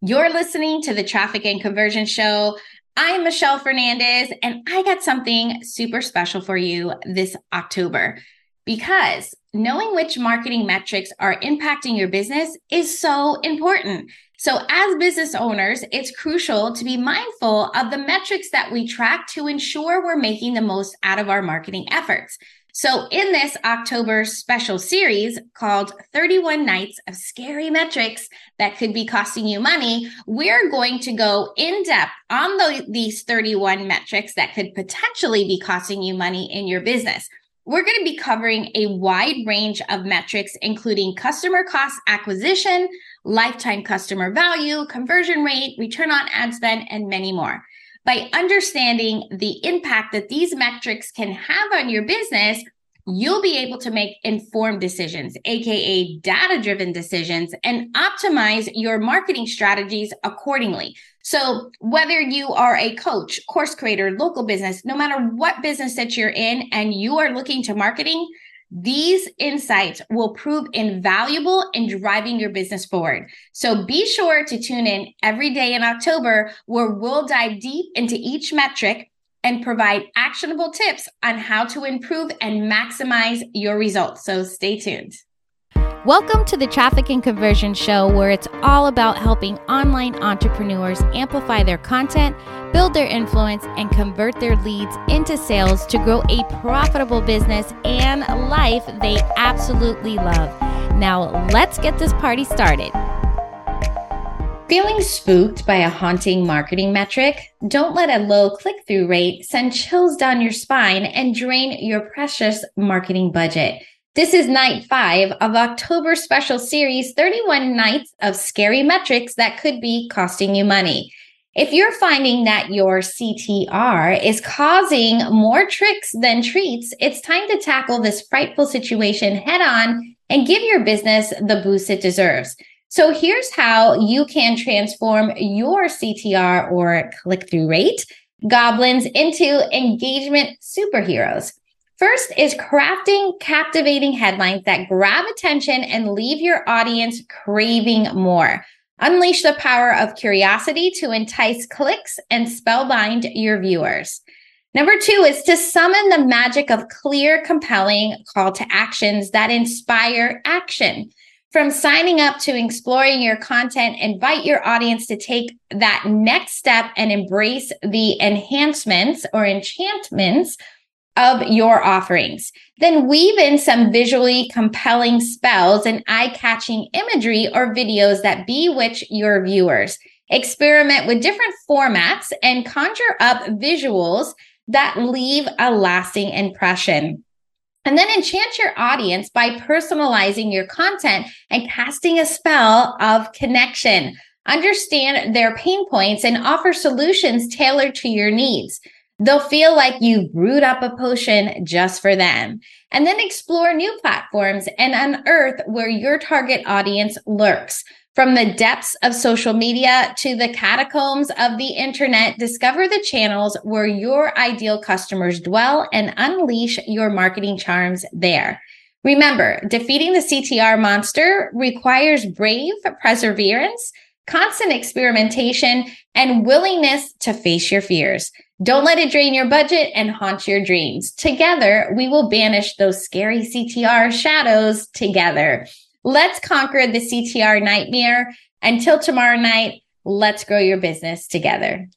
You're listening to the Traffic and Conversion Show. I'm Michelle Fernandez, and I got something super special for you this October, because knowing which marketing metrics are impacting your business is so important. So as business owners, it's crucial to be mindful of the metrics that we track to ensure we're making the most out of our marketing efforts. So in this October special series called 31 Nights of Scary Metrics That Could Be Costing You Money, we're going to go in depth on these 31 metrics that could potentially be costing you money in your business. We're going to be covering a wide range of metrics, including customer cost acquisition, lifetime customer value, conversion rate, return on ad spend, and many more. By understanding the impact that these metrics can have on your business, you'll be able to make informed decisions, aka data-driven decisions, and optimize your marketing strategies accordingly. So whether you are a coach, course creator, local business, no matter what business that you're in and you are looking to marketing, these insights will prove invaluable in driving your business forward. So be sure to tune in every day in October, where we'll dive deep into each metric and provide actionable tips on how to improve and maximize your results. So stay tuned. Welcome to the Traffic and Conversion Show, where it's all about helping online entrepreneurs amplify their content, build their influence, and convert their leads into sales to grow a profitable business and life they absolutely love. Now, let's get this party started. Feeling spooked by a haunting marketing metric? Don't let a low click-through rate send chills down your spine and drain your precious marketing budget. This is night 5 of October special series, 31 Nights of Scary Metrics That Could Be Costing You Money. If you're finding that your CTR is causing more tricks than treats, it's time to tackle this frightful situation head on and give your business the boost it deserves. So here's how you can transform your CTR, or click-through rate, goblins into engagement superheroes. First is crafting captivating headlines that grab attention and leave your audience craving more. Unleash the power of curiosity to entice clicks and spellbind your viewers. Number 2 is to summon the magic of clear, compelling call to actions that inspire action. From signing up to exploring your content, invite your audience to take that next step and embrace the enhancements or enchantments of your offerings. Then weave in some visually compelling spells and eye-catching imagery or videos that bewitch your viewers. Experiment with different formats and conjure up visuals that leave a lasting impression. And then enchant your audience by personalizing your content and casting a spell of connection. Understand their pain points and offer solutions tailored to your needs. They'll feel like you brewed up a potion just for them. And then explore new platforms and unearth where your target audience lurks. From the depths of social media to the catacombs of the internet, discover the channels where your ideal customers dwell and unleash your marketing charms there. Remember, defeating the CTR monster requires brave perseverance, constant experimentation, and willingness to face your fears. Don't let it drain your budget and haunt your dreams. Together, we will banish those scary CTR shadows together. Let's conquer the CTR nightmare. Until tomorrow night, let's grow your business together.